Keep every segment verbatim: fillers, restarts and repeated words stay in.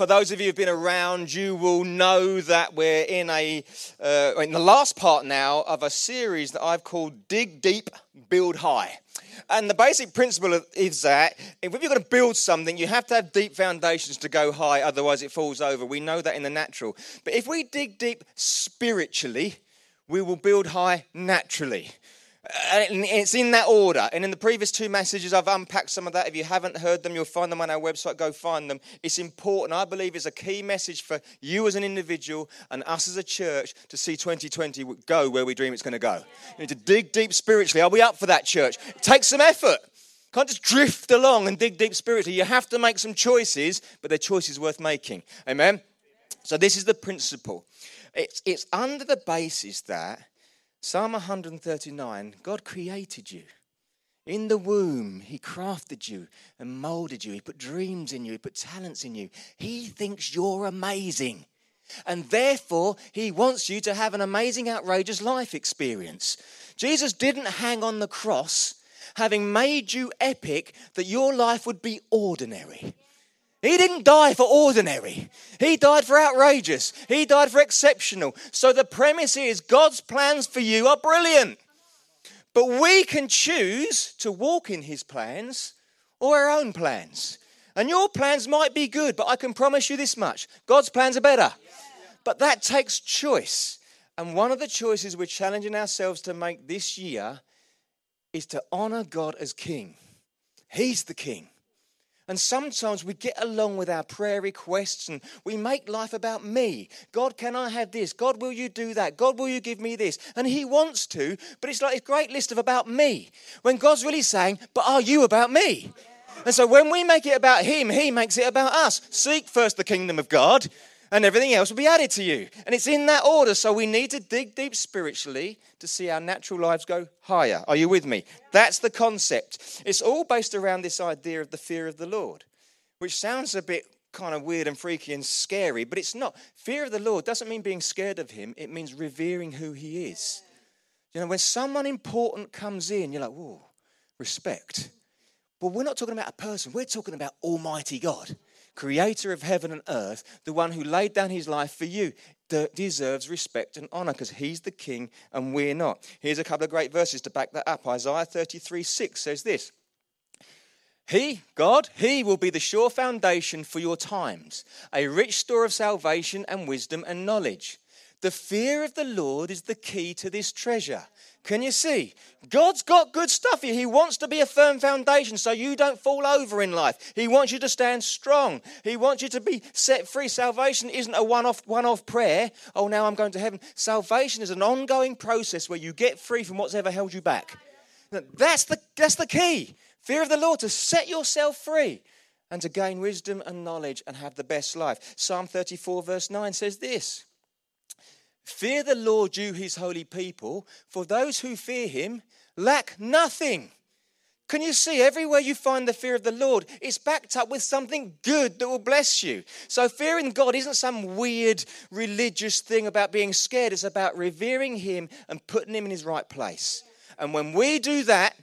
For those of you who've been around, you will know that we're in a uh, in the last part now of a series that I've called Dig Deep, Build High. And the basic principle is that if you're going to build something, you have to have deep foundations to go high, otherwise it falls over. We know that in the natural. But if we dig deep spiritually, we will build high naturally. And it's in that order. And in the previous two messages, I've unpacked some of that. If you haven't heard them, you'll find them on our website. Go find them. It's important. I believe it's a key message for you as an individual and us as a church to see twenty twenty go where we dream it's going to go. You need to dig deep spiritually. Are we up for that, church? Take some effort. Can't just drift along and dig deep spiritually. You have to make some choices, but they're choices worth making. Amen? So this is the principle. It's, it's under the basis that Psalm one thirty-nine, God created you. In the womb, he crafted you and molded you. He put dreams in you. He put talents in you. He thinks you're amazing. And therefore, he wants you to have an amazing, outrageous life experience. Jesus didn't hang on the cross, having made you epic, that your life would be ordinary. He didn't die for ordinary. He died for outrageous. He died for exceptional. So the premise is God's plans for you are brilliant. But we can choose to walk in his plans or our own plans. And your plans might be good, but I can promise you this much. God's plans are better. But that takes choice. And one of the choices we're challenging ourselves to make this year is to honor God as King. He's the King. And sometimes we get along with our prayer requests and we make life about me. God, can I have this? God, will you do that? God, will you give me this? And he wants to, but it's like a great list of about me. When God's really saying, but are you about me? Yeah. And so when we make it about him, he makes it about us. Seek first the kingdom of God and everything else will be added to you. And it's in that order. So we need to dig deep spiritually to see our natural lives go higher. Are you with me? That's the concept. It's all based around this idea of the fear of the Lord, which sounds a bit kind of weird and freaky and scary, but it's not. Fear of the Lord doesn't mean being scared of him. It means revering who he is. You know, when someone important comes in, you're like, whoa, respect. But we're not talking about a person. We're talking about Almighty God. Creator of heaven and earth, the one who laid down his life for you, deserves respect and honor because he's the King and we're not. Here's a couple of great verses to back that up. Isaiah thirty-three six says this. He, God, he will be the sure foundation for your times, a rich store of salvation and wisdom and knowledge. The fear of the Lord is the key to this treasure. Can you see? God's got good stuff here. He wants to be a firm foundation so you don't fall over in life. He wants you to stand strong. He wants you to be set free. Salvation isn't a one-off one-off prayer. Oh, now I'm going to heaven. Salvation is an ongoing process where you get free from what's ever held you back. That's the, that's the key. Fear of the Lord, to set yourself free and to gain wisdom and knowledge and have the best life. Psalm thirty-four verse nine says this. Fear the Lord, you, his holy people, for those who fear him lack nothing. Can you see everywhere you find the fear of the Lord, it's backed up with something good that will bless you. So fearing God isn't some weird religious thing about being scared. It's about revering him and putting him in his right place. And when we do that,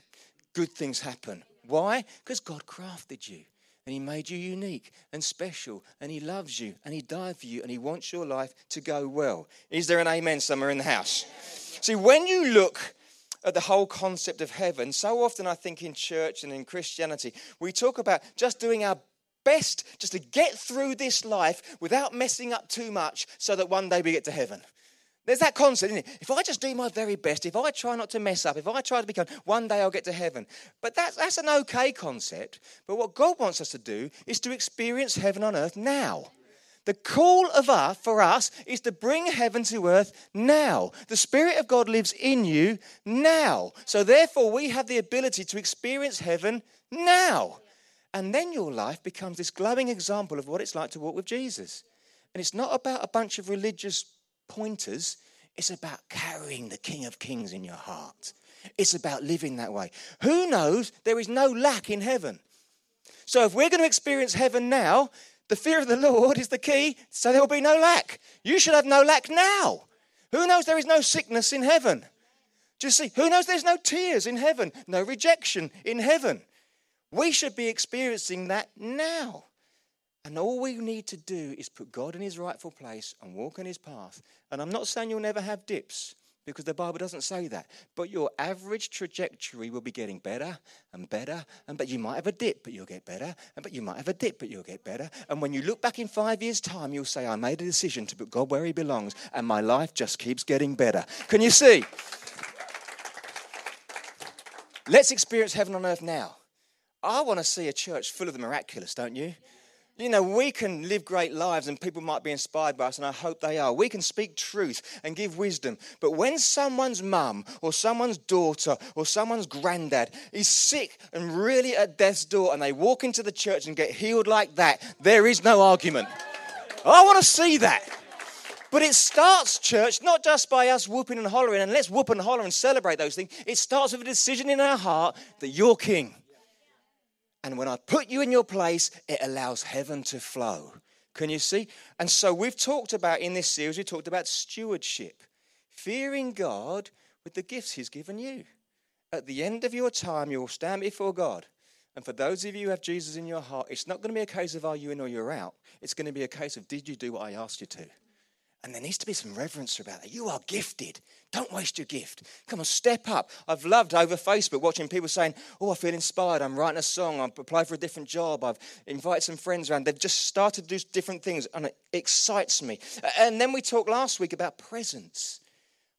good things happen. Why? Because God crafted you. And he made you unique and special, and he loves you, and he died for you, and he wants your life to go well. Is there an amen somewhere in the house? See, when you look at the whole concept of heaven, so often I think in church and in Christianity, we talk about just doing our best just to get through this life without messing up too much so that one day we get to heaven. There's that concept, isn't it? If I just do my very best, if I try not to mess up, if I try to become, one day I'll get to heaven. But that's, that's an okay concept. But what God wants us to do is to experience heaven on earth now. The call of us, for us is to bring heaven to earth now. The Spirit of God lives in you now. So therefore, we have the ability to experience heaven now. And then your life becomes this glowing example of what it's like to walk with Jesus. And it's not about a bunch of religious pointers, it's about carrying the King of Kings in your heart. It's about living that way. Who knows? There is no lack in heaven. So if we're going to experience heaven now, the fear of the Lord is the key, so there will be no lack. You should have no lack now. Who knows? There is no sickness in heaven. Just see, who knows? There's no tears in heaven, no rejection in heaven. We should be experiencing that now. And all we need to do is put God in his rightful place and walk on his path. And I'm not saying you'll never have dips, because the Bible doesn't say that. But your average trajectory will be getting better and better. And but you might have a dip, but you'll get better. And but you might have a dip, but you'll get better. And when you look back in five years' time, you'll say, I made a decision to put God where he belongs, and my life just keeps getting better. Can you see? Let's experience heaven on earth now. I want to see a church full of the miraculous, don't you? You know, we can live great lives and people might be inspired by us, and I hope they are. We can speak truth and give wisdom. But when someone's mum or someone's daughter or someone's granddad is sick and really at death's door and they walk into the church and get healed like that, there is no argument. I want to see that. But it starts, church, not just by us whooping and hollering, and let's whoop and holler and celebrate those things. It starts with a decision in our heart that you're king. And when I put you in your place, it allows heaven to flow. Can you see? And so we've talked about in this series, we talked about stewardship. Fearing God with the gifts he's given you. At the end of your time, you'll stand before God. And for those of you who have Jesus in your heart, it's not going to be a case of are you in or you're out. It's going to be a case of did you do what I asked you to? And there needs to be some reverence about that. You are gifted. Don't waste your gift. Come on, step up. I've loved over Facebook watching people saying, oh, I feel inspired. I'm writing a song. I've applied for a different job. I've invited some friends around. They've just started to do different things, and it excites me. And then we talked last week about presence,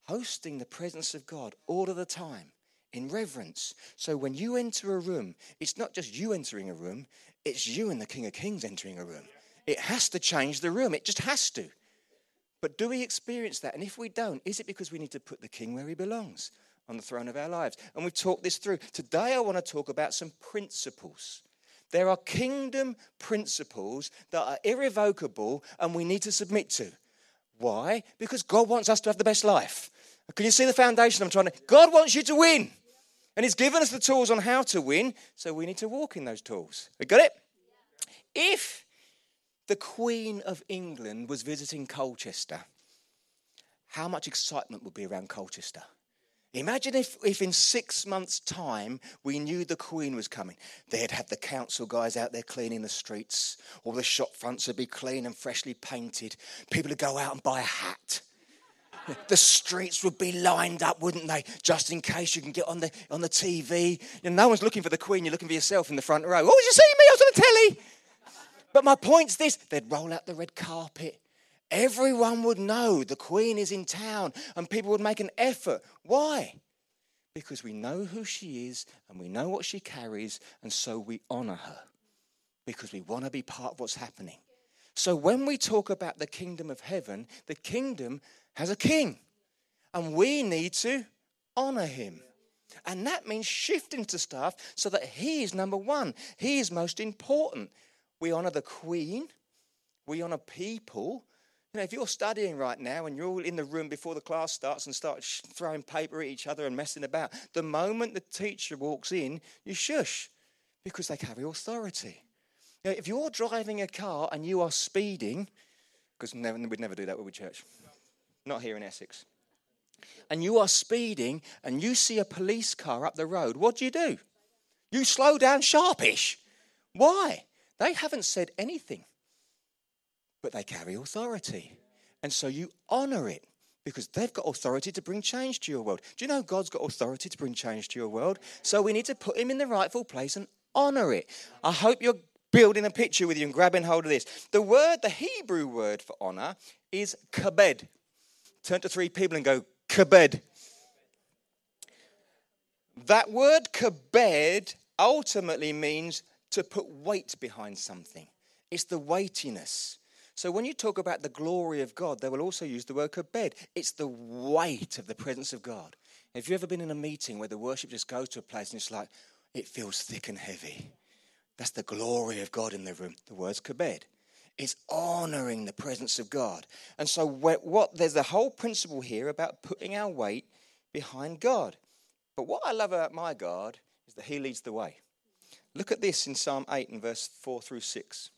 hosting the presence of God all of the time in reverence. So when you enter a room, it's not just you entering a room. It's you and the King of Kings entering a room. It has to change the room. It just has to. But do we experience that? And if we don't, is it because we need to put the king where he belongs, on the throne of our lives? And we've talked this through. Today I want to talk about some principles. There are kingdom principles that are irrevocable and we need to submit to. Why? Because God wants us to have the best life. Can you see the foundation I'm trying to... God wants you to win. And he's given us the tools on how to win, so we need to walk in those tools. We got it? If... the Queen of England was visiting Colchester, how much excitement would be around Colchester? Imagine if, if in six months' time we knew the Queen was coming. They'd have the council guys out there cleaning the streets. All the shop fronts would be clean and freshly painted. People would go out and buy a hat. The streets would be lined up, wouldn't they? Just in case you can get on the on the T V. You know, no one's looking for the Queen. You're looking for yourself in the front row. Oh, did you see me? I was on the telly. But my point's this, they'd roll out the red carpet. Everyone would know the Queen is in town and people would make an effort. Why? Because we know who she is and we know what she carries, and so we honour her because we want to be part of what's happening. So when we talk about the kingdom of heaven, the kingdom has a king and we need to honour him. And that means shifting to stuff so that he is number one. He is most important. We honour the Queen. We honour people. You know, if you're studying right now and you're all in the room before the class starts and start sh- throwing paper at each other and messing about, the moment the teacher walks in, you shush because they carry authority. You know, if you're driving a car and you are speeding, because never, we'd never do that, would we, church? Not here in Essex. And you are speeding and you see a police car up the road, what do you do? You slow down sharpish. Why? They haven't said anything, but they carry authority. And so you honour it because they've got authority to bring change to your world. Do you know God's got authority to bring change to your world? So we need to put him in the rightful place and honour it. I hope you're building a picture with you and grabbing hold of this. The word, the Hebrew word for honour is kabed. Turn to three people and go, kabed. That word kabed ultimately means to put weight behind something. It's the weightiness. So when you talk about the glory of God, they will also use the word kabed. It's the weight of the presence of God. Have you ever been in a meeting where the worship just goes to a place and it's like, it feels thick and heavy? That's the glory of God in the room. The word's kabed. It's honouring the presence of God. And so what, what there's a whole principle here about putting our weight behind God. But what I love about my God is that he leads the way. Look at this in Psalm eight and verse four through six.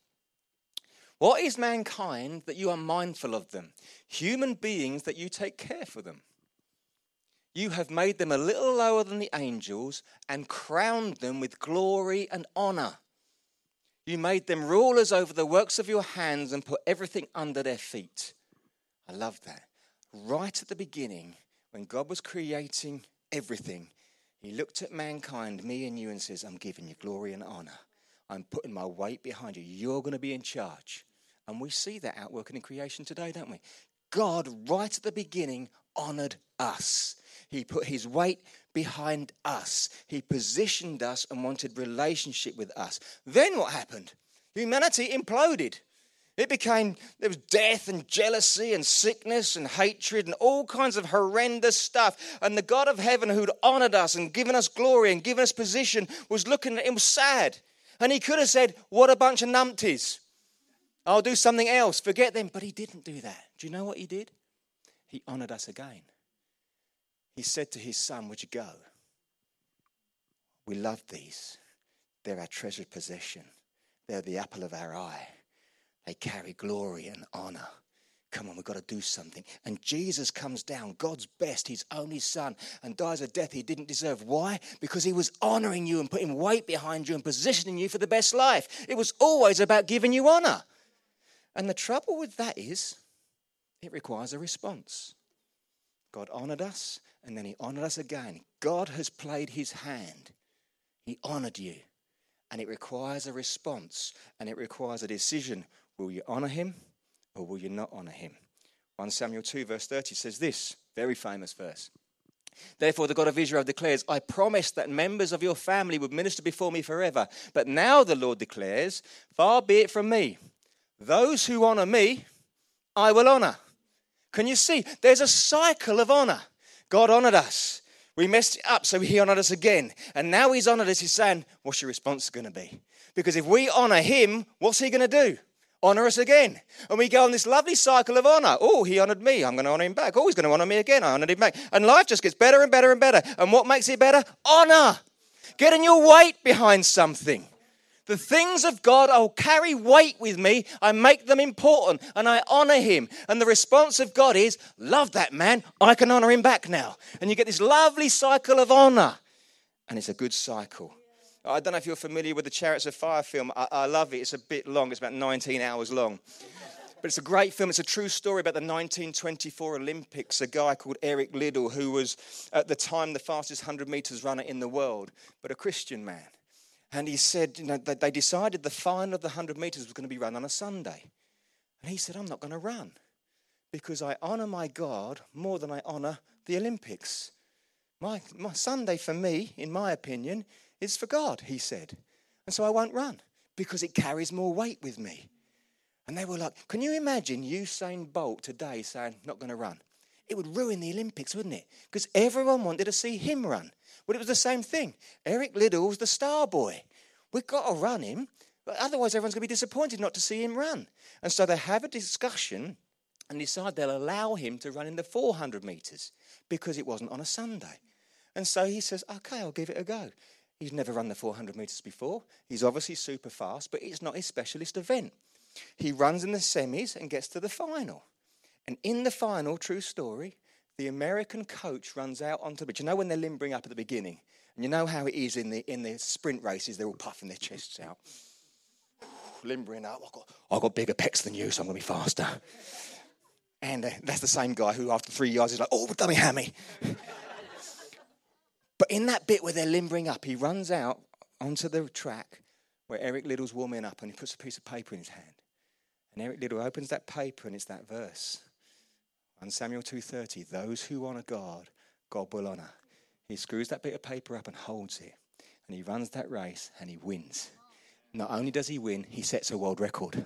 What is mankind that you are mindful of them? Human beings that you take care for them. You have made them a little lower than the angels and crowned them with glory and honor. You made them rulers over the works of your hands and put everything under their feet. I love that. Right at the beginning, when God was creating everything, he looked at mankind, me and you, and says, I'm giving you glory and honor. I'm putting my weight behind you. You're going to be in charge. And we see that outworking in creation today, don't we? God, right at the beginning, honored us. He put his weight behind us. He positioned us and wanted relationship with us. Then what happened? Humanity imploded. It became, there was death and jealousy and sickness and hatred and all kinds of horrendous stuff. And the God of heaven who'd honored us and given us glory and given us position was looking at him sad. And he could have said, what a bunch of numpties. I'll do something else. Forget them. But he didn't do that. Do you know what he did? He honored us again. He said to his son, would you go? We love these. They're our treasured possession. They're the apple of our eye. They carry glory and honor. Come on, we've got to do something. And Jesus comes down, God's best, his only son, and dies a death he didn't deserve. Why? Because he was honoring you and putting weight behind you and positioning you for the best life. It was always about giving you honor. And the trouble with that is it requires a response. God honored us, and then he honored us again. God has played his hand. He honored you, and it requires a response, and it requires a decision. Will you honor him, or will you not honor him? First Samuel two, verse thirty says this, very famous verse. Therefore the God of Israel declares, I promised that members of your family would minister before me forever. But now the Lord declares, far be it from me. Those who honor me, I will honor. Can you see? There's a cycle of honor. God honored us. We messed it up, so he honored us again. And now he's honored us. He's saying, what's your response going to be? Because if we honor him, what's he going to do? Honor us again. And we go on this lovely cycle of honor. Oh, he honored me. I'm going to honor him back. Oh, he's going to honor me again. I honored him back. And life just gets better and better and better. And what makes it better? Honor. Getting your weight behind something. The things of God, I'll carry weight with me. I make them important and I honor him. And the response of God is, love that man. I can honor him back now. And you get this lovely cycle of honor. And it's a good cycle. I don't know if you're familiar with the Chariots of Fire film. I, I love it. It's a bit long. It's about nineteen hours long. But it's a great film. It's a true story about the nineteen twenty-four Olympics. A guy called Eric Liddell, who was at the time the fastest one hundred meters runner in the world, but a Christian man. And he said, you know, that they decided the final of the one hundred meters was going to be run on a Sunday. And he said, I'm not going to run because I honor my God more than I honor the Olympics. My, my Sunday for me, in my opinion, is for God, he said. And so I won't run because it carries more weight with me. And they were like, can you imagine Usain Bolt today saying, not going to run? It would ruin the Olympics, wouldn't it? Because everyone wanted to see him run. But it was the same thing. Eric Liddell's the star boy. We've got to run him. But otherwise, everyone's going to be disappointed not to see him run. And so they have a discussion and decide they'll allow him to run in the four hundred meters because it wasn't on a Sunday. And so he says, OK, I'll give it a go. He's never run the four hundred meters before. He's obviously super fast, but it's not his specialist event. He runs in the semis and gets to the final. And in the final, true story, the American coach runs out onto the pitch. You know when they're limbering up at the beginning? And you know how it is in the in the sprint races, they're all puffing their chests out. Limbering up. I've got, I've got bigger pecs than you, so I'm going to be faster. And uh, that's the same guy who after three yards is like, oh, dummy hammy. But in that bit where they're limbering up, he runs out onto the track where Eric Liddell's warming up and he puts a piece of paper in his hand. And Eric Liddell opens that paper and it's that verse. First Samuel two thirty, those who honour God, God will honour. He screws that bit of paper up and holds it. And he runs that race and he wins. Not only does he win, he sets a world record.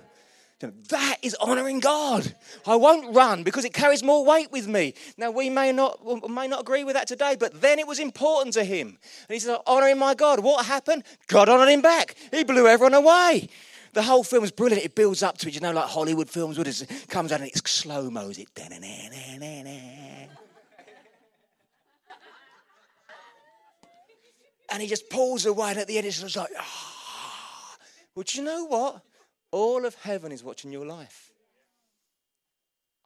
That is honouring God. I won't run because it carries more weight with me. Now, we may not may not agree with that today, but then it was important to him. And he said, honouring my God. What happened? God honoured him back. He blew everyone away. The whole film is brilliant. It builds up to it, you know, like Hollywood films would. It comes out and it slow-mos it. And he just pulls away, and at the end, it's just like, ah. Well, do you know what? All of heaven is watching your life.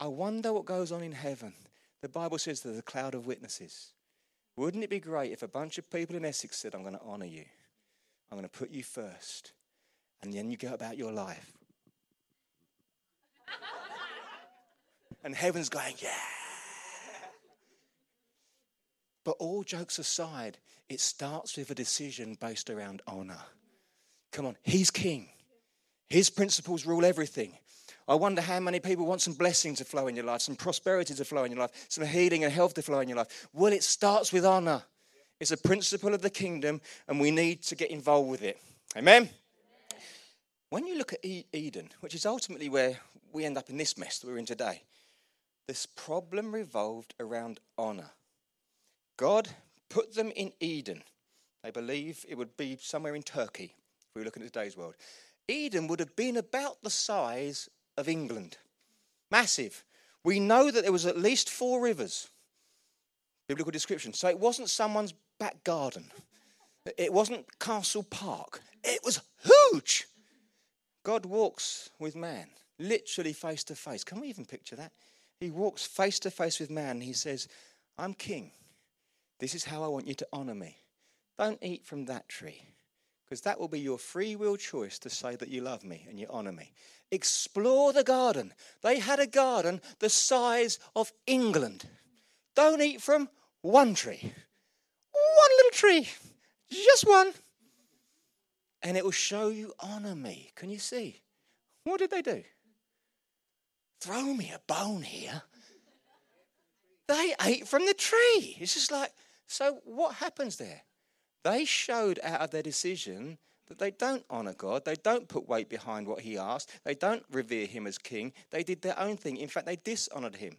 I wonder what goes on in heaven. The Bible says there's a cloud of witnesses. Wouldn't it be great if a bunch of people in Essex said, I'm going to honour you. I'm going to put you first. and then you go about your life. And heaven's going, yeah. But all jokes aside, it starts with a decision based around honor. Come on, he's king. His principles rule everything. I wonder how many people want some blessings to flow in your life, some prosperity to flow in your life, some healing and health to flow in your life. Well, it starts with honor. It's a principle of the kingdom, and we need to get involved with it. Amen? When you look at Eden, which is ultimately where we end up in this mess that we're in today, this problem revolved around honor. God put them in Eden. They believe it would be somewhere in Turkey, if we were looking at today's world. Eden would have been about the size of England. Massive. We know that there was at least four rivers. Biblical description. So it wasn't someone's back garden. It wasn't Castle Park. It was huge. God walks with man, literally face to face. Can we even picture that? He walks face to face with man. He says, I'm king. This is how I want you to honor me. Don't eat from that tree, because that will be your free will choice to say that you love me and you honor me. Explore the garden. They had a garden the size of England. Don't eat from one tree. One little tree. Just one. And it will show you honor me. Can you see? What did they do? Throw me a bone here. They ate from the tree. It's just like, so what happens there? They showed out of their decision that they don't honor God. They don't put weight behind what he asked. They don't revere him as king. They did their own thing. In fact, they dishonored him.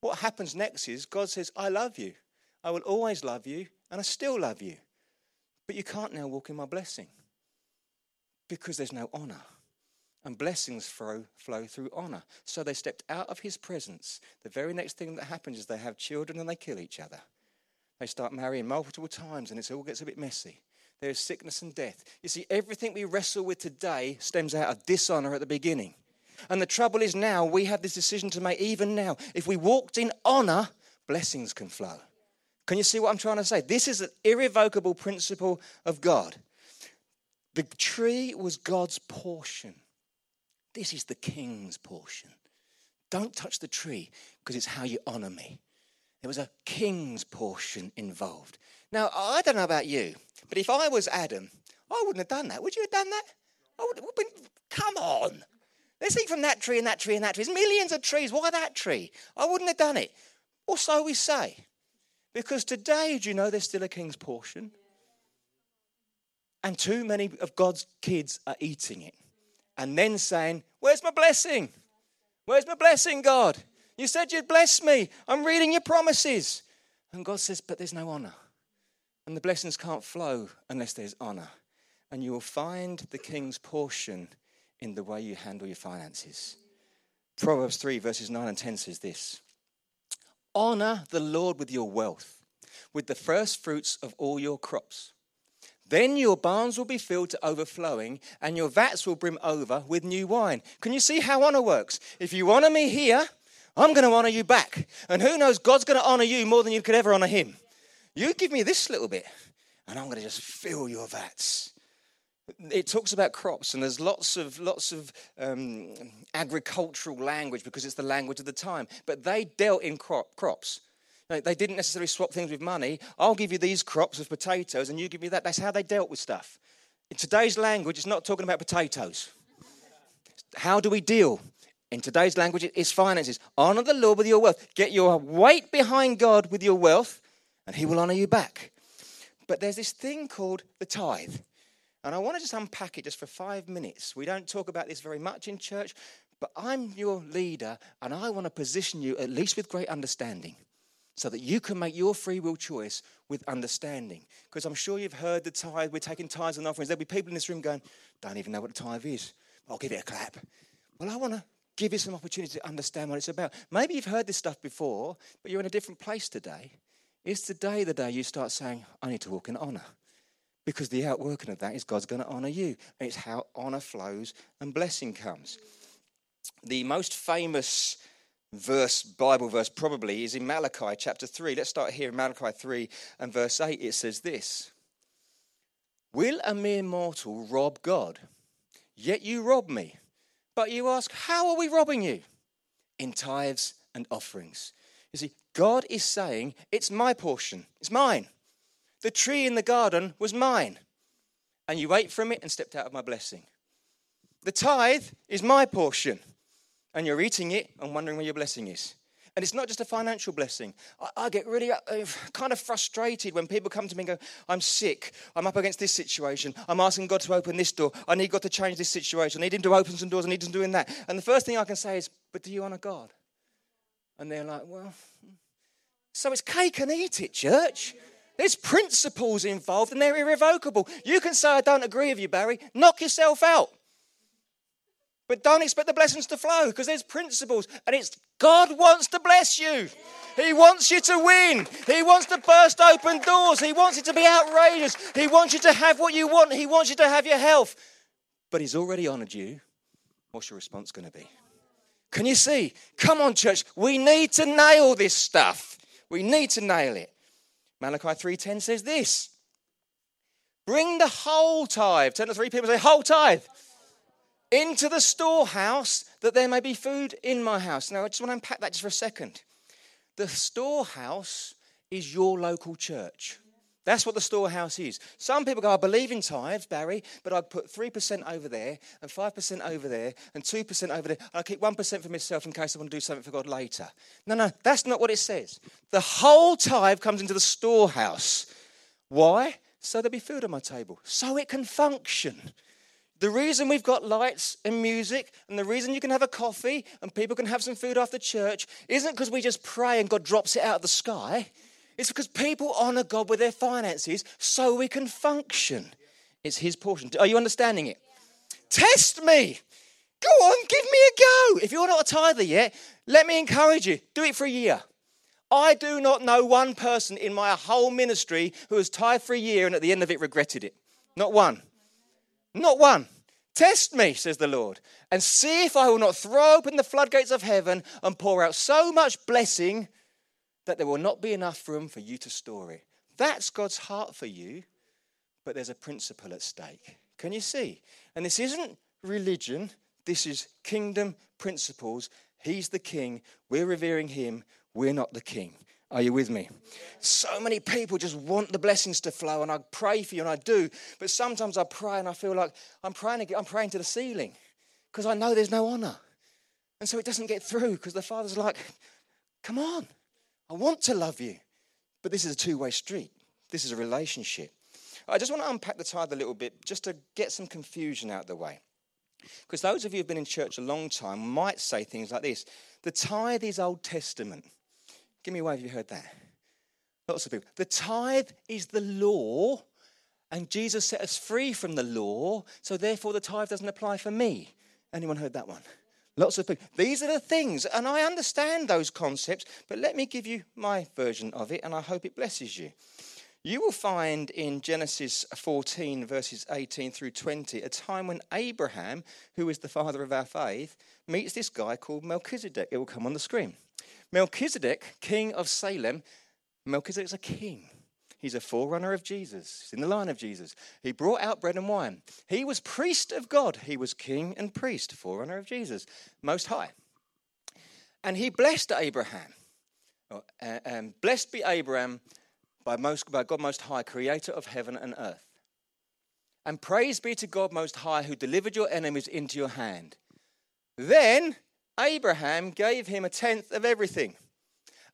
What happens next is God says, I love you. I will always love you, and I still love you. But you can't now walk in my blessing because there's no honor. And blessings flow, flow through honor. So they stepped out of his presence. The very next thing that happens is they have children and they kill each other. They start marrying multiple times and it all gets a bit messy. There is sickness and death. You see, everything we wrestle with today stems out of dishonor at the beginning. And the trouble is now we have this decision to make even now. If we walked in honor, blessings can flow. Can you see what I'm trying to say? This is an irrevocable principle of God. The tree was God's portion. This is the king's portion. Don't touch the tree because it's how you honor me. There was a king's portion involved. Now, I don't know about you, but if I was Adam, I wouldn't have done that. Would you have done that? I would have been, come on. Let's eat from that tree and that tree and that tree. There's millions of trees. Why that tree? I wouldn't have done it. Or so we say. Because today, do you know there's still a king's portion? And too many of God's kids are eating it. And then saying, where's my blessing? Where's my blessing, God? You said you'd bless me. I'm reading your promises. And God says, but there's no honor. And the blessings can't flow unless there's honor. And you will find the king's portion in the way you handle your finances. Proverbs three, verses nine and ten says this. Honor the Lord with your wealth, with the first fruits of all your crops. Then your barns will be filled to overflowing and your vats will brim over with new wine. Can you see how honor works? If you honor me here, I'm going to honor you back. And who knows, God's going to honor you more than you could ever honor him. You give me this little bit and I'm going to just fill your vats. It talks about crops, and there's lots of lots of um, agricultural language because it's the language of the time. But they dealt in crop, crops. They didn't necessarily swap things with money. I'll give you these crops of potatoes and you give me that. That's how they dealt with stuff. In today's language, it's not talking about potatoes. How do we deal? In today's language, it's finances. Honor the Lord with your wealth. Get your weight behind God with your wealth and he will honor you back. But there's this thing called the tithe. And I want to just unpack it just for five minutes. We don't talk about this very much in church, but I'm your leader and I want to position you at least with great understanding, so that you can make your free will choice with understanding. Because I'm sure you've heard the tithe. We're taking tithes and offerings. There'll be people in this room going, don't even know what the tithe is. I'll give it a clap. Well, I want to give you some opportunity to understand what it's about. Maybe you've heard this stuff before, but you're in a different place today. It's today the day you start saying, I need to walk in honor. Because the outworking of that is God's going to honor you. And it's how honor flows and blessing comes. The most famous verse, Bible verse probably, is in Malachi chapter three. Let's start here in Malachi three and verse eight. It says this. Will a mere mortal rob God? Yet you rob me. But you ask, how are we robbing you? In tithes and offerings. You see, God is saying, it's my portion. It's mine. The tree in the garden was mine. And you ate from it and stepped out of my blessing. The tithe is my portion. And you're eating it and wondering where your blessing is. And it's not just a financial blessing. I, I get really uh, kind of frustrated when people come to me and go, I'm sick. I'm up against this situation. I'm asking God to open this door. I need God to change this situation. I need him to open some doors. I need him doing that. And the first thing I can say is, but do you honor God? And they're like, well, so it's cake and eat it, church. There's principles involved and they're irrevocable. You can say, I don't agree with you, Barry. Knock yourself out. But don't expect the blessings to flow because there's principles and it's God wants to bless you. He wants you to win. He wants to burst open doors. He wants it to be outrageous. He wants you to have what you want. He wants you to have your health. But he's already honoured you. What's your response going to be? Can you see? Come on, church. We need to nail this stuff. We need to nail it. Malachi three ten says this. Bring the whole tithe. Turn to three people and say, whole tithe. Into the storehouse, that there may be food in my house. Now, I just want to unpack that just for a second. The storehouse is your local church. That's what the storehouse is. Some people go, I believe in tithes, Barry, but I'd put three percent over there and five percent over there and two percent over there. I'll keep one percent for myself in case I want to do something for God later. No, no, that's not what it says. The whole tithe comes into the storehouse. Why? So there'll be food on my table. So it can function. The reason we've got lights and music and the reason you can have a coffee and people can have some food after church isn't because we just pray and God drops it out of the sky. It's because people honour God with their finances so we can function. It's his portion. Are you understanding it? Yeah. Test me. Go on, give me a go. If you're not a tither yet, let me encourage you. Do it for a year. I do not know one person in my whole ministry who has tithed for a year and at the end of it regretted it. Not one. Not one. Test me, says the Lord, and see if I will not throw open the floodgates of heaven and pour out so much blessing that there will not be enough room for you to store it. That's God's heart for you, but there's a principle at stake. Can you see? And this isn't religion. This is kingdom principles. He's the king. We're revering him. We're not the king. Are you with me? So many people just want the blessings to flow, and I pray for you, and I do. But sometimes I pray, and I feel like I'm praying I'm praying to the ceiling because I know there's no honour. And so it doesn't get through because the Father's like, come on, I want to love you. But this is a two-way street. This is a relationship. I just want to unpack the tithe a little bit just to get some confusion out of the way. Because those of you who have been in church a long time might say things like this. The tithe is Old Testament. Give me a wave if you heard that. Lots of people. The tithe is the law, and Jesus set us free from the law, so therefore the tithe doesn't apply for me. Anyone heard that one? Lots of people. These are the things, and I understand those concepts, but let me give you my version of it, and I hope it blesses you. You will find in Genesis fourteen, verses eighteen through twenty, a time when Abraham, who is the father of our faith, meets this guy called Melchizedek. It will come on the screen. Melchizedek, king of Salem. Melchizedek's a king. He's a forerunner of Jesus. He's in the line of Jesus. He brought out bread and wine. He was priest of God. He was king and priest, forerunner of Jesus, Most High. And he blessed Abraham. Oh, uh, um, blessed be Abraham by, most, by God Most High, creator of heaven and earth. And praise be to God Most High, who delivered your enemies into your hand. Then Abraham gave him a tenth of everything.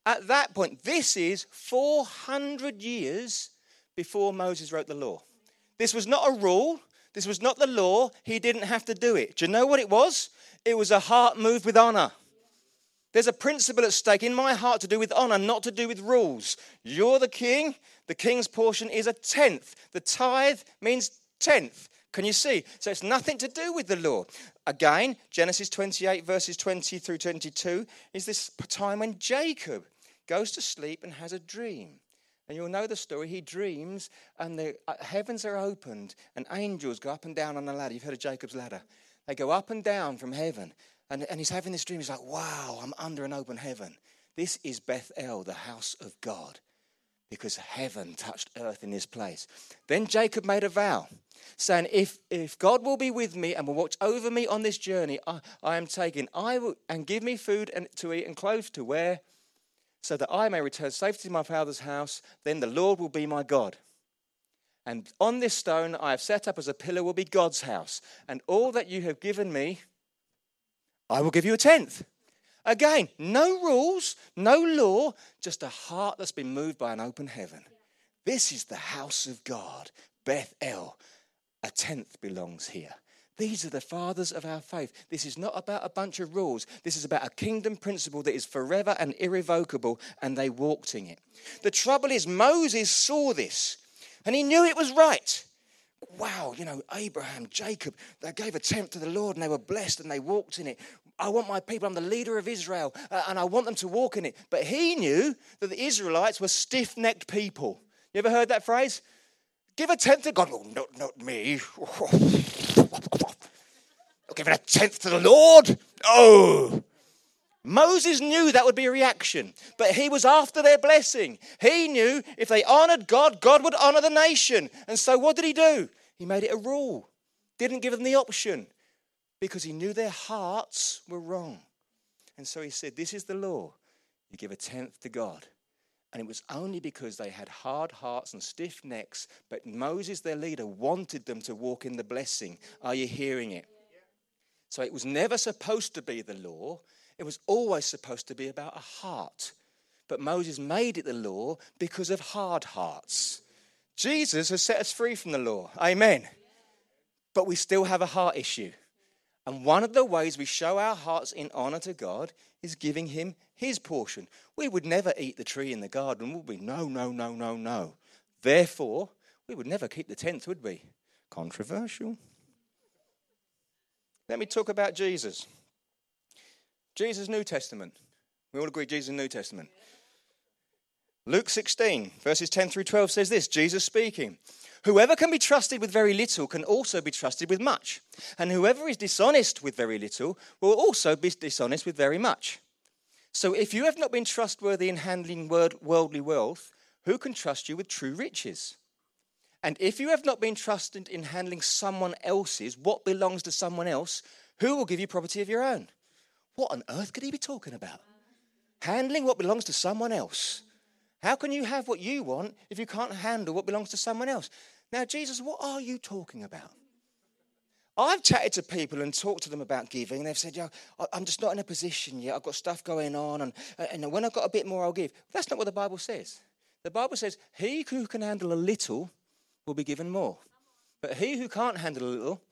At that point, this is four hundred years before Moses wrote the law. This was not a rule. This was not the law. He didn't have to do it. Do you know what it was? It was a heart moved with honor. There's a principle at stake in my heart to do with honor, not to do with rules. You're the king. The king's portion is a tenth. The tithe means tenth. Can you see? So it's nothing to do with the law. Again, Genesis twenty-eight, verses twenty through twenty-two, is this time when Jacob goes to sleep and has a dream. And you'll know the story. He dreams and the heavens are opened and angels go up and down on the ladder. You've heard of Jacob's ladder. They go up and down from heaven. And, and he's having this dream. He's like, wow, I'm under an open heaven. This is Bethel, the house of God. because heaven touched earth in this place. Then Jacob made a vow, saying, if, if God will be with me and will watch over me on this journey I, I am taking, I will, and give me food and, to eat and clothes to wear, so that I may return safely to my father's house, then the Lord will be my God. And on this stone I have set up as a pillar will be God's house, and all that you have given me, I will give you a tenth. Again, no rules, no law, just a heart that's been moved by an open heaven. This is the house of God, Bethel. A tenth belongs here. These are the fathers of our faith. This is not about a bunch of rules. This is about a kingdom principle that is forever and irrevocable, and they walked in it. The trouble is, Moses saw this, and he knew it was right. Wow, you know, Abraham, Jacob, they gave a tenth to the Lord, and they were blessed, and they walked in it. I want my people, I'm the leader of Israel, uh, and I want them to walk in it. But he knew that the Israelites were stiff-necked people. You ever heard that phrase? Give a tenth to God. Oh, not, not me. I'll give it a tenth to the Lord. Oh. Moses knew that would be a reaction, but he was after their blessing. He knew if they honored God, God would honor the nation. And so what did he do? He made it a rule. Didn't give them the option, because he knew their hearts were wrong. And so he said, this is the law. You give a tenth to God. And it was only because they had hard hearts and stiff necks, but Moses, their leader, wanted them to walk in the blessing. Are you hearing it? So it was never supposed to be the law. It was always supposed to be about a heart. But Moses made it the law because of hard hearts. Jesus has set us free from the law. Amen. But we still have a heart issue. And one of the ways we show our hearts in honor to God is giving him his portion. We would never eat the tree in the garden, would we? No, no, no, no, no. Therefore, we would never keep the tenth, would we? Controversial. Let me talk about Jesus. Jesus' New Testament. We all agree Jesus' New Testament. Luke sixteen, verses ten through twelve says this, Jesus speaking. Whoever can be trusted with very little can also be trusted with much. And whoever is dishonest with very little will also be dishonest with very much. So if you have not been trustworthy in handling worldly wealth, who can trust you with true riches? And if you have not been trusted in handling someone else's, what belongs to someone else, who will give you property of your own? What on earth could he be talking about? Handling what belongs to someone else. How can you have what you want if you can't handle what belongs to someone else? Now, Jesus, what are you talking about? I've chatted to people and talked to them about giving, and they've said, "Yo, I'm just not in a position yet. I've got stuff going on, and, and when I've got a bit more, I'll give." That's not what the Bible says. The Bible says, he who can handle a little will be given more. But he who can't handle a little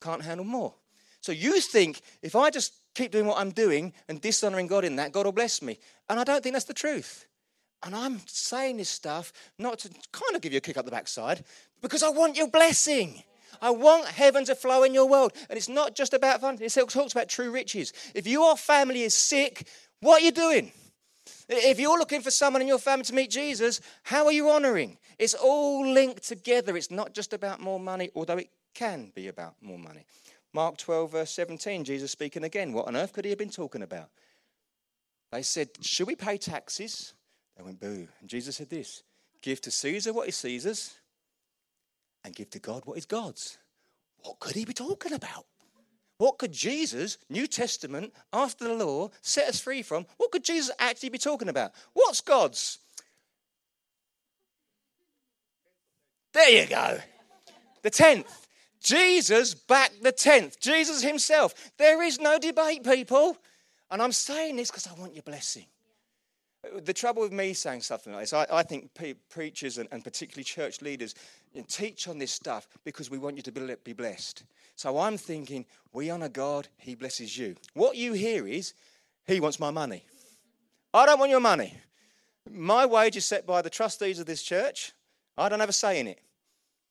can't handle more. So you think, if I just keep doing what I'm doing and dishonoring God in that, God will bless me. And I don't think that's the truth. And I'm saying this stuff not to kind of give you a kick up the backside, because I want your blessing. I want heaven to flow in your world. And it's not just about fun. It talks about true riches. If your family is sick, what are you doing? If you're looking for someone in your family to meet Jesus, how are you honoring? It's all linked together. It's not just about more money, although it can be about more money. Mark twelve, verse seventeen, Jesus speaking again. What on earth could he have been talking about? They said, should we pay taxes? They went, boo. And Jesus said this, give to Caesar what is Caesar's and give to God what is God's. What could he be talking about? What could Jesus, New Testament, after the law, set us free from? What could Jesus actually be talking about? What's God's? There you go. The tenth. Jesus backed the tenth. Jesus himself. There is no debate, people. And I'm saying this because I want your blessing. The trouble with me saying something like this, I, I think pe- preachers and, and particularly church leaders, you know, teach on this stuff because we want you to be blessed. So I'm thinking, we honor God, he blesses you. What you hear is, he wants my money. I don't want your money. My wage is set by the trustees of this church. I don't have a say in it.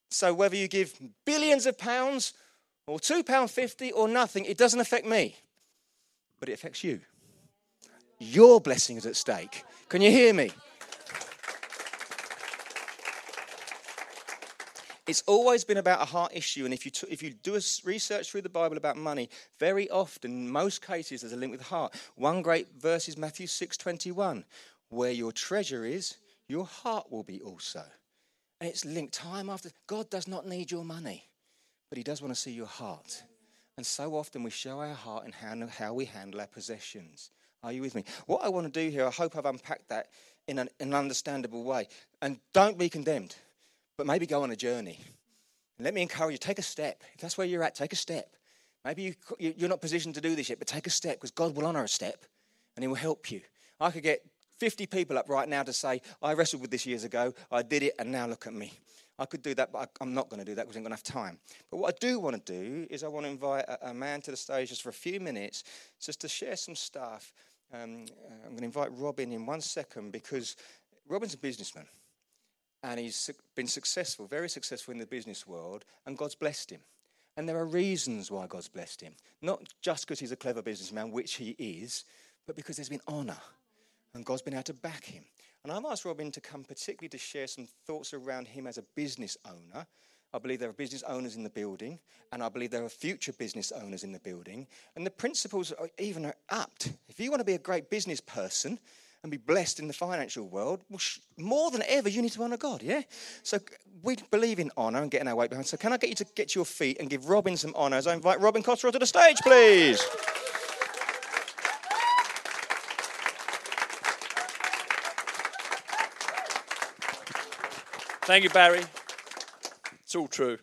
So whether you give billions of pounds or two pounds fifty or nothing, it doesn't affect me, but it affects you. Your blessing is at stake. Can you hear me? It's always been about a heart issue. And if you t- if you do a research through the Bible about money, very often, in most cases, there's a link with the heart. One great verse is Matthew six twenty-one, where your treasure is, your heart will be also. And it's linked time after. God does not need your money, but he does want to see your heart. And so often we show our heart in how, how we handle our possessions. Are you with me? What I want to do here, I hope I've unpacked that in an, in an understandable way. And don't be condemned, but maybe go on a journey. And let me encourage you, take a step. If that's where you're at, take a step. Maybe you, you're not positioned to do this yet, but take a step, because God will honour a step and he will help you. I could get fifty people up right now to say, I wrestled with this years ago, I did it, and now look at me. I could do that, but I'm not going to do that because I'm going to have time. But what I do want to do is I want to invite a man to the stage just for a few minutes just to share some stuff. Um, I'm going to invite Robin in one second, because Robin's a businessman and he's been successful, very successful in the business world, and God's blessed him. And there are reasons why God's blessed him. Not just because he's a clever businessman, which he is, but because there's been honour and God's been able to back him. And I've asked Robin to come particularly to share some thoughts around him as a business owner. I believe there are business owners in the building, and I believe there are future business owners in the building. And the principles are even are upped. If you want to be a great business person and be blessed in the financial world, well, sh- more than ever, you need to honour God, yeah? So we believe in honour and getting our weight behind. So can I get you to get to your feet and give Robin some honour as I invite Robin Cotterall to the stage, please? Thank you, Barry. It's all true.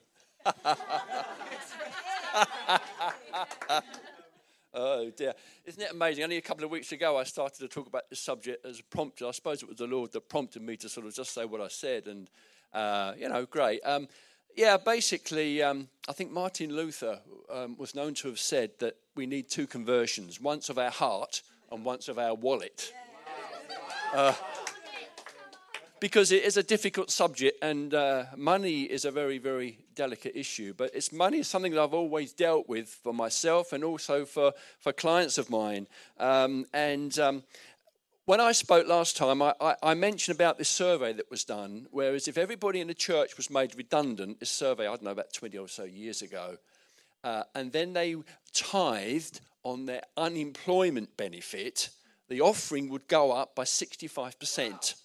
Oh, dear. Isn't it amazing? Only a couple of weeks ago, I started to talk about this subject as a prompt. I suppose it was the Lord that prompted me to sort of just say what I said. And, uh, you know, great. Um, yeah, basically, um, I think Martin Luther um, was known to have said that we need two conversions, once of our heart and once of our wallet. Uh, Because it is a difficult subject, and uh, money is a very, very delicate issue. But it's money is something that I've always dealt with for myself and also for, for clients of mine. Um, and um, when I spoke last time, I, I, I mentioned about this survey that was done, whereas if everybody in the church was made redundant, this survey, I don't know, about twenty or so years ago, uh, and then they tithed on their unemployment benefit, the offering would go up by sixty-five percent. Wow.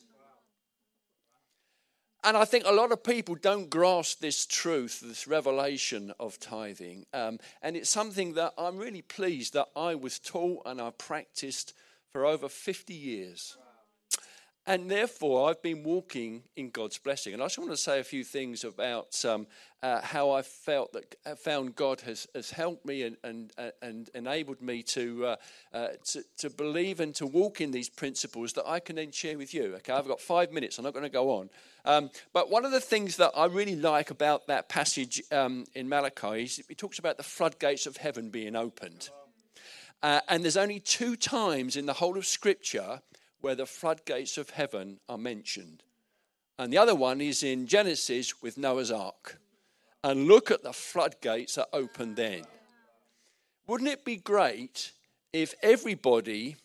And I think a lot of people don't grasp this truth, this revelation of tithing. Um, and it's something that I'm really pleased that I was taught and I practiced for over fifty years. And therefore, I've been walking in God's blessing. And I just want to say a few things about um, uh, how I felt that found God has, has helped me and, and, and enabled me to, uh, uh, to to believe and to walk in these principles that I can then share with you. Okay, I've got five minutes. I'm not going to go on. Um, but one of the things that I really like about that passage um, in Malachi is it talks about the floodgates of heaven being opened. Uh, and there's only two times in the whole of Scripture where the floodgates of heaven are mentioned. And the other one is in Genesis with Noah's ark. And look at the floodgates that opened then. Wouldn't it be great if everybody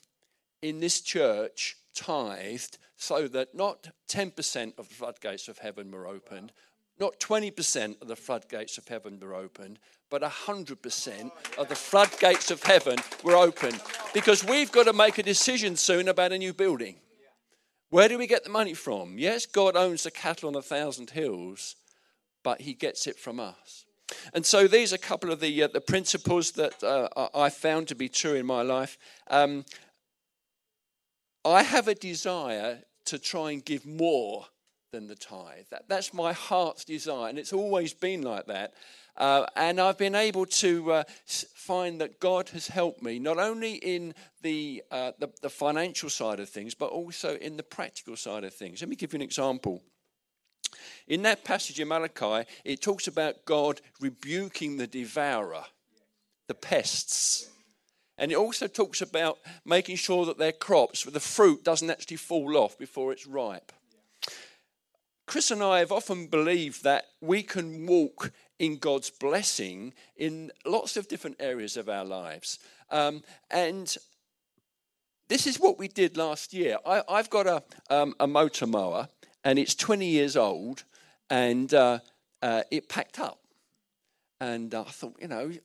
in this church tithed so that not ten percent of the floodgates of heaven were opened, not twenty percent of the floodgates of heaven were opened, but one hundred percent of the floodgates of heaven were opened? Because we've got to make a decision soon about a new building. Where do we get the money from? Yes, God owns the cattle on a thousand hills, but he gets it from us. And so these are a couple of the uh, the principles that uh, I found to be true in my life. Um, I have a desire to try and give more than the tithe. That, that's my heart's desire, and it's always been like that. Uh, and I've been able to uh, find that God has helped me, not only in the, uh, the the financial side of things, but also in the practical side of things. Let me give you an example. In that passage in Malachi, it talks about God rebuking the devourer, the pests. And it also talks about making sure that their crops, the fruit doesn't actually fall off before it's ripe. Chris and I have often believed that we can walk in God's blessing in lots of different areas of our lives. Um, and this is what we did last year. I, I've got a, um, a motor mower, and it's twenty years old, and uh, uh, it packed up. And I thought, you know, I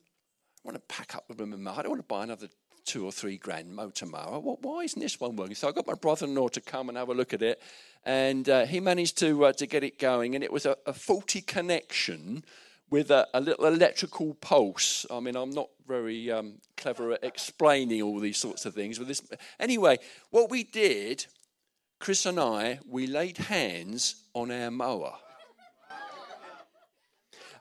want to pack up with my mower. I don't want to buy another two or three grand motor mower. Well, why isn't this one working? So I got my brother-in-law to come and have a look at it, and uh, he managed to uh, to get it going. And it was a, a faulty connection with a, a little electrical pulse. I mean, I'm not very um, clever at explaining all these sorts of things. But this, anyway, what we did, Chris and I, we laid hands on our mower.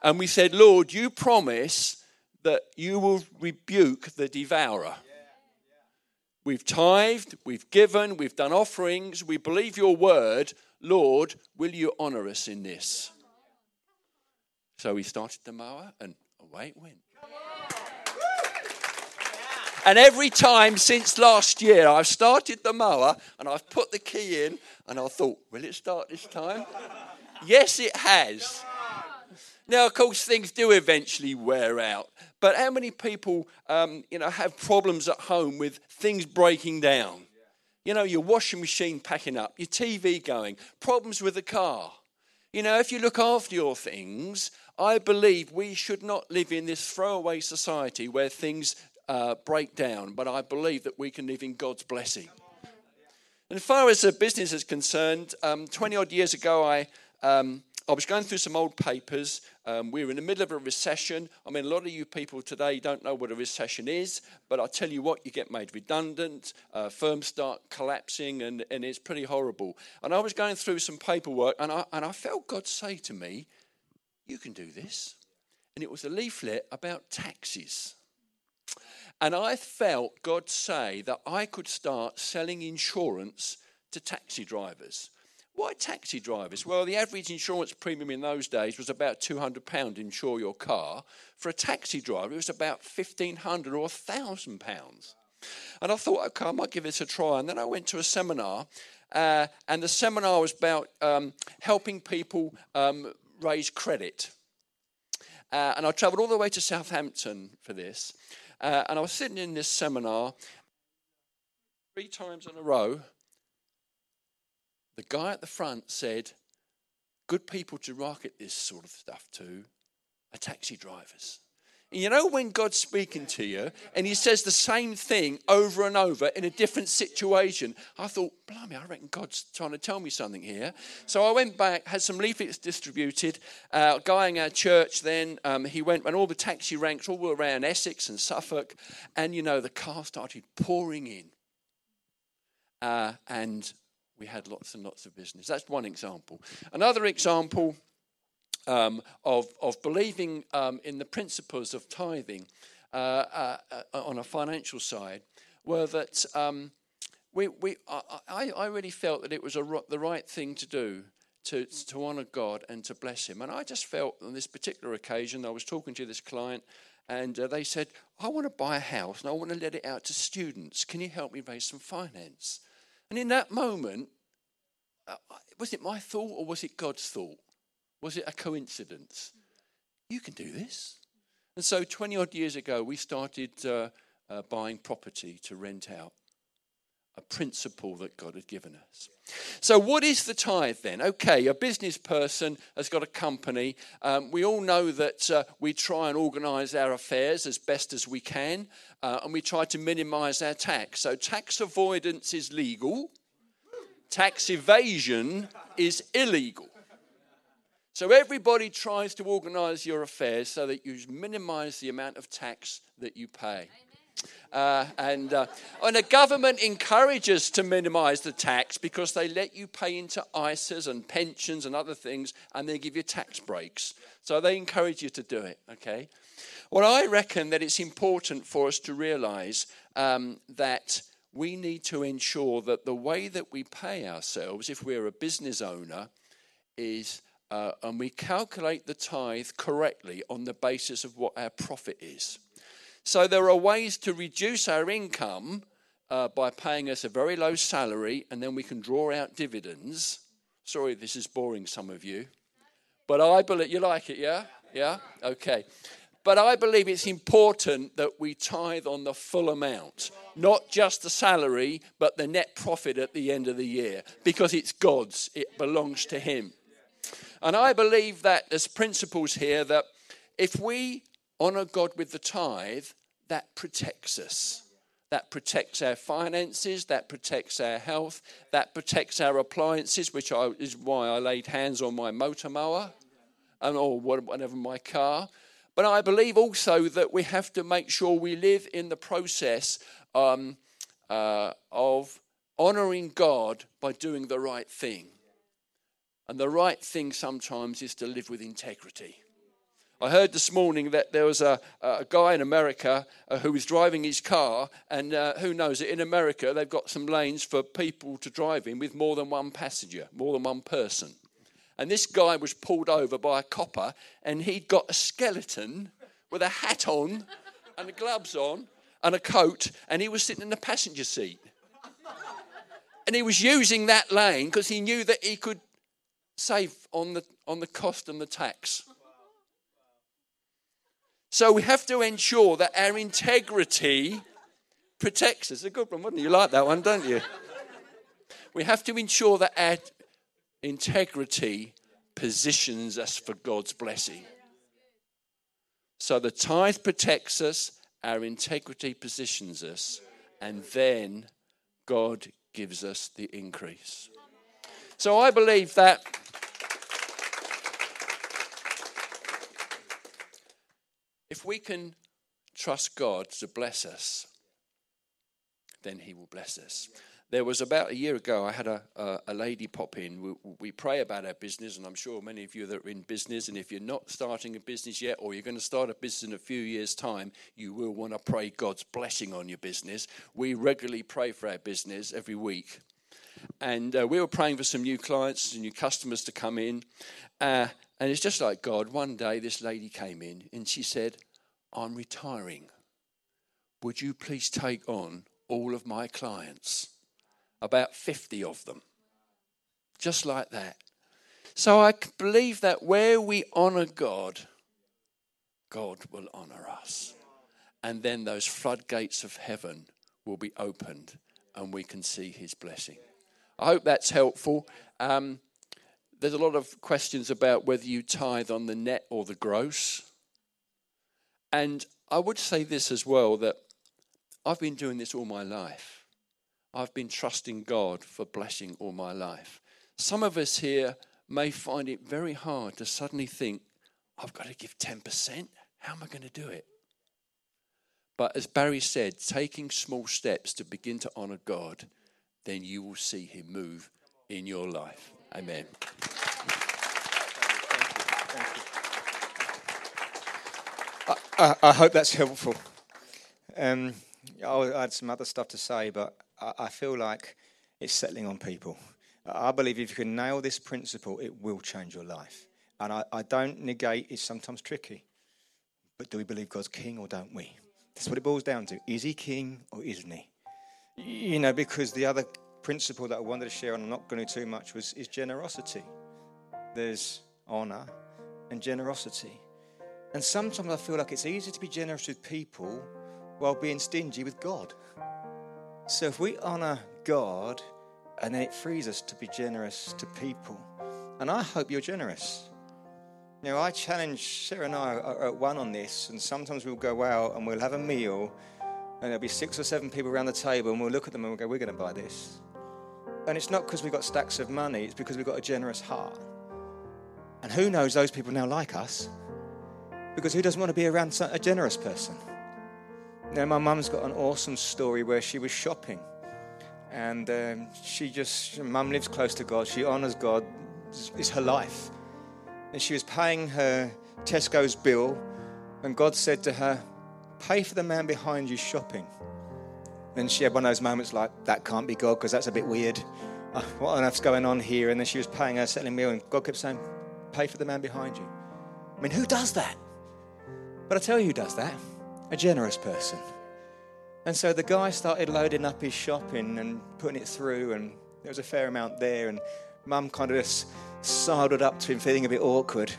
And we said, Lord, you promise that you will rebuke the devourer. Yeah, yeah. We've tithed, we've given, we've done offerings, we believe your word. Lord, will you honour us in this? So we started the mower and away it went. And every time since last year, I've started the mower and I've put the key in and I thought, will it start this time? Yes, it has. Now, of course, things do eventually wear out. But how many people, um, you know, have problems at home with things breaking down? You know, your washing machine packing up, your T V going, problems with the car. You know, if you look after your things, I believe we should not live in this throwaway society where things uh, break down. But I believe that we can live in God's blessing. And as far as the business is concerned, um, twenty-odd years ago, I... Um, I was going through some old papers. Um, we were in the middle of a recession. I mean, a lot of you people today don't know what a recession is, but I tell you what, you get made redundant, uh, firms start collapsing, and, and it's pretty horrible. And I was going through some paperwork, and I, and I felt God say to me, you can do this. And it was a leaflet about taxes. And I felt God say that I could start selling insurance to taxi drivers. Why taxi drivers? Well, the average insurance premium in those days was about two hundred pounds to insure your car. For a taxi driver, it was about fifteen hundred pounds or one thousand pounds. And I thought, OK, I might give this a try. And then I went to a seminar, uh, and the seminar was about um, helping people um, raise credit. Uh, and I travelled all the way to Southampton for this. Uh, and I was sitting in this seminar three times in a row. The guy at the front said, good people to market this sort of stuff to are taxi drivers. And you know when God's speaking to you and he says the same thing over and over in a different situation, I thought, blimey, I reckon God's trying to tell me something here. So I went back, had some leaflets distributed. Uh, a guy in our church then, um, he went and all the taxi ranks all around Essex and Suffolk. And, you know, the car started pouring in. Uh, and... We had lots and lots of business. That's one example. Another example um, of of believing um, in the principles of tithing uh, uh, uh, on a financial side were that um, we we I, I really felt that it was a ro- the right thing to do to to honour God and to bless Him. And I just felt on this particular occasion, I was talking to this client, and uh, they said, "I want to buy a house and I want to let it out to students. Can you help me raise some finance?" And in that moment, was it my thought or was it God's thought? Was it a coincidence? You can do this. And so twenty-odd years ago, we started uh, uh, buying property to rent out, a principle that God had given us. So what is the tithe then? Okay, a business person has got a company. Um, we all know that uh, we try and organise our affairs as best as we can, uh, and we try to minimise our tax. So tax avoidance is legal. Tax evasion is illegal. So everybody tries to organise your affairs so that you minimise the amount of tax that you pay. Uh, and uh, and the government encourages to minimise the tax because they let you pay into I S As and pensions and other things, and they give you tax breaks. So they encourage you to do it. Okay. Well, I reckon that it's important for us to realise um, that we need to ensure that the way that we pay ourselves, if we're a business owner, is uh, and we calculate the tithe correctly on the basis of what our profit is. So there are ways to reduce our income uh, by paying us a very low salary, and then we can draw out dividends. Sorry, this is boring some of you. But I believe, you like it, yeah? Yeah? Okay. But I believe it's important that we tithe on the full amount, not just the salary, but the net profit at the end of the year, because it's God's, it belongs to Him. And I believe that there's principles here that if we honour God with the tithe, that protects us. That protects our finances, that protects our health, that protects our appliances, which I, is why I laid hands on my motor mower and or whatever, my car. But I believe also that we have to make sure we live in the process um, uh, of honouring God by doing the right thing. And the right thing sometimes is to live with integrity. I heard this morning that there was a, a guy in America who was driving his car, and uh, who knows it, in America they've got some lanes for people to drive in with more than one passenger, more than one person. And this guy was pulled over by a copper, and he'd got a skeleton with a hat on and gloves on and a coat, and he was sitting in the passenger seat. And he was using that lane because he knew that he could save on the on the cost and the tax. So we have to ensure that our integrity protects us. A good one, wouldn't you? You like that one, don't you? We have to ensure that our integrity positions us for God's blessing. So the tithe protects us, our integrity positions us, and then God gives us the increase. So I believe that if we can trust God to bless us, then he will bless us. There was about a year ago, I had a, a, a lady pop in. We, we pray about our business, and I'm sure many of you that are in business, and if you're not starting a business yet, or you're going to start a business in a few years' time, you will want to pray God's blessing on your business. We regularly pray for our business every week. And uh, we were praying for some new clients and new customers to come in. Uh, And it's just like God. One day this lady came in and she said, "I'm retiring. Would you please take on all of my clients?" About fifty of them. Just like that. So I believe that where we honour God, God will honour us. And then those floodgates of heaven will be opened and we can see his blessing. I hope that's helpful. Um, There's a lot of questions about whether you tithe on the net or the gross. And I would say this as well, that I've been doing this all my life. I've been trusting God for blessing all my life. Some of us here may find it very hard to suddenly think, I've got to give ten percent. How am I going to do it? But as Barry said, taking small steps to begin to honour God, then you will see him move in your life. Amen. I, I, I hope that's helpful. Um, I had some other stuff to say, but I, I feel like it's settling on people. I believe if you can nail this principle, it will change your life. And I, I don't negate it's sometimes tricky, but do we believe God's king or don't we? That's what it boils down to. Is he king or isn't he? You know, because the other principle that I wanted to share, and I'm not going to do too much, was is generosity. There's honour and generosity. And sometimes I feel like it's easy to be generous with people while being stingy with God. So if we honour God, and then it frees us to be generous to people. And I hope you're generous. Now, I challenge, Sarah and I are at one on this, and sometimes we'll go out and we'll have a meal, and there'll be six or seven people around the table, and we'll look at them and we'll go, we're going to buy this. And it's not because we've got stacks of money, it's because we've got a generous heart. And who knows, those people now like us, because who doesn't want to be around a generous person? Now, my mum's got an awesome story where she was shopping, and um, she just, mum lives close to God, she honours God, it's her life. And she was paying her Tesco's bill, and God said to her, "Pay for the man behind you shopping." And she had one of those moments like, that can't be God, because that's a bit weird. Uh, what on earth's going on here? And then she was paying her settling meal, and God kept saying, "Pay for the man behind you." I mean, who does that? But I tell you who does that. A generous person. And so the guy started loading up his shopping and putting it through, and there was a fair amount there, and mum kind of just sidled up to him feeling a bit awkward.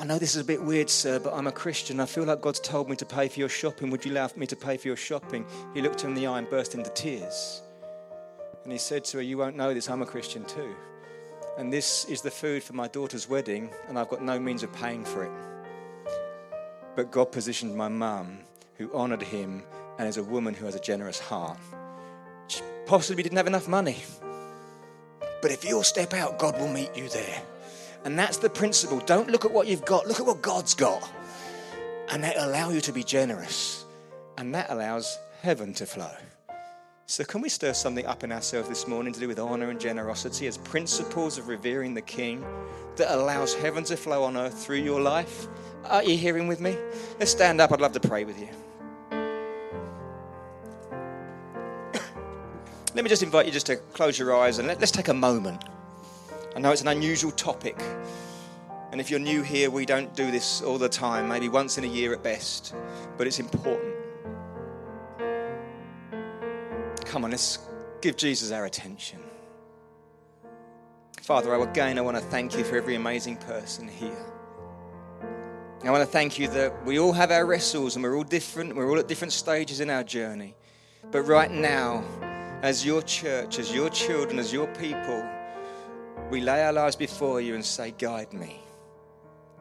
"I know this is a bit weird, sir, but I'm a Christian. I feel like God's told me to pay for your shopping. Would you allow me to pay for your shopping?" He looked him in the eye and burst into tears. And he said to her, "You won't know this, I'm a Christian too. And this is the food for my daughter's wedding, and I've got no means of paying for it." But God positioned my mum, who honoured him and is a woman who has a generous heart. She possibly didn't have enough money. But if you'll step out, God will meet you there. And that's the principle. Don't look at what you've got. Look at what God's got. And that allows you to be generous. And that allows heaven to flow. So can we stir something up in ourselves this morning to do with honor and generosity as principles of revering the King that allows heaven to flow on earth through your life? Are you hearing with me? Let's stand up. I'd love to pray with you. Let me just invite you just to close your eyes and let, let's take a moment. I know it's an unusual topic. And if you're new here, we don't do this all the time, maybe once in a year at best. But it's important. Come on, let's give Jesus our attention. Father, again, I want to thank you for every amazing person here. I want to thank you that we all have our wrestles and we're all different. We're all at different stages in our journey. But right now, as your church, as your children, as your people, we lay our lives before you and say, guide me.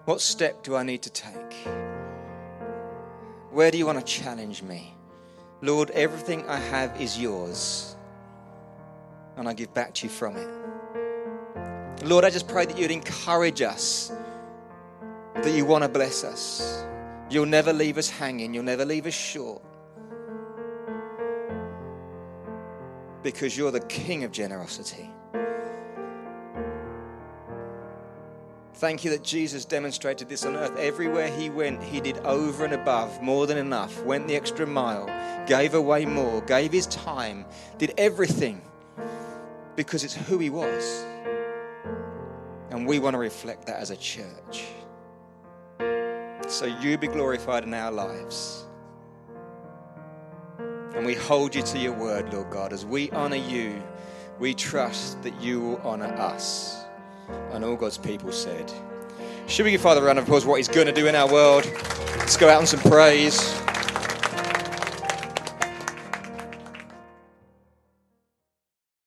What step do I need to take? Where do you want to challenge me? Lord, everything I have is yours, and I give back to you from it. Lord, I just pray that you'd encourage us, that you want to bless us. You'll never leave us hanging. You'll never leave us short. Because you're the King of generosity. Thank you that Jesus demonstrated this on earth. Everywhere he went, he did over and above, more than enough, went the extra mile, gave away more, gave his time, did everything because it's who he was. And we want to reflect that as a church. So you be glorified in our lives. And we hold you to your word, Lord God. As we honor you, we trust that you will honor us. And all God's people said, should we give Father a round of applause for what he's going to do in our world? Let's go out on some praise.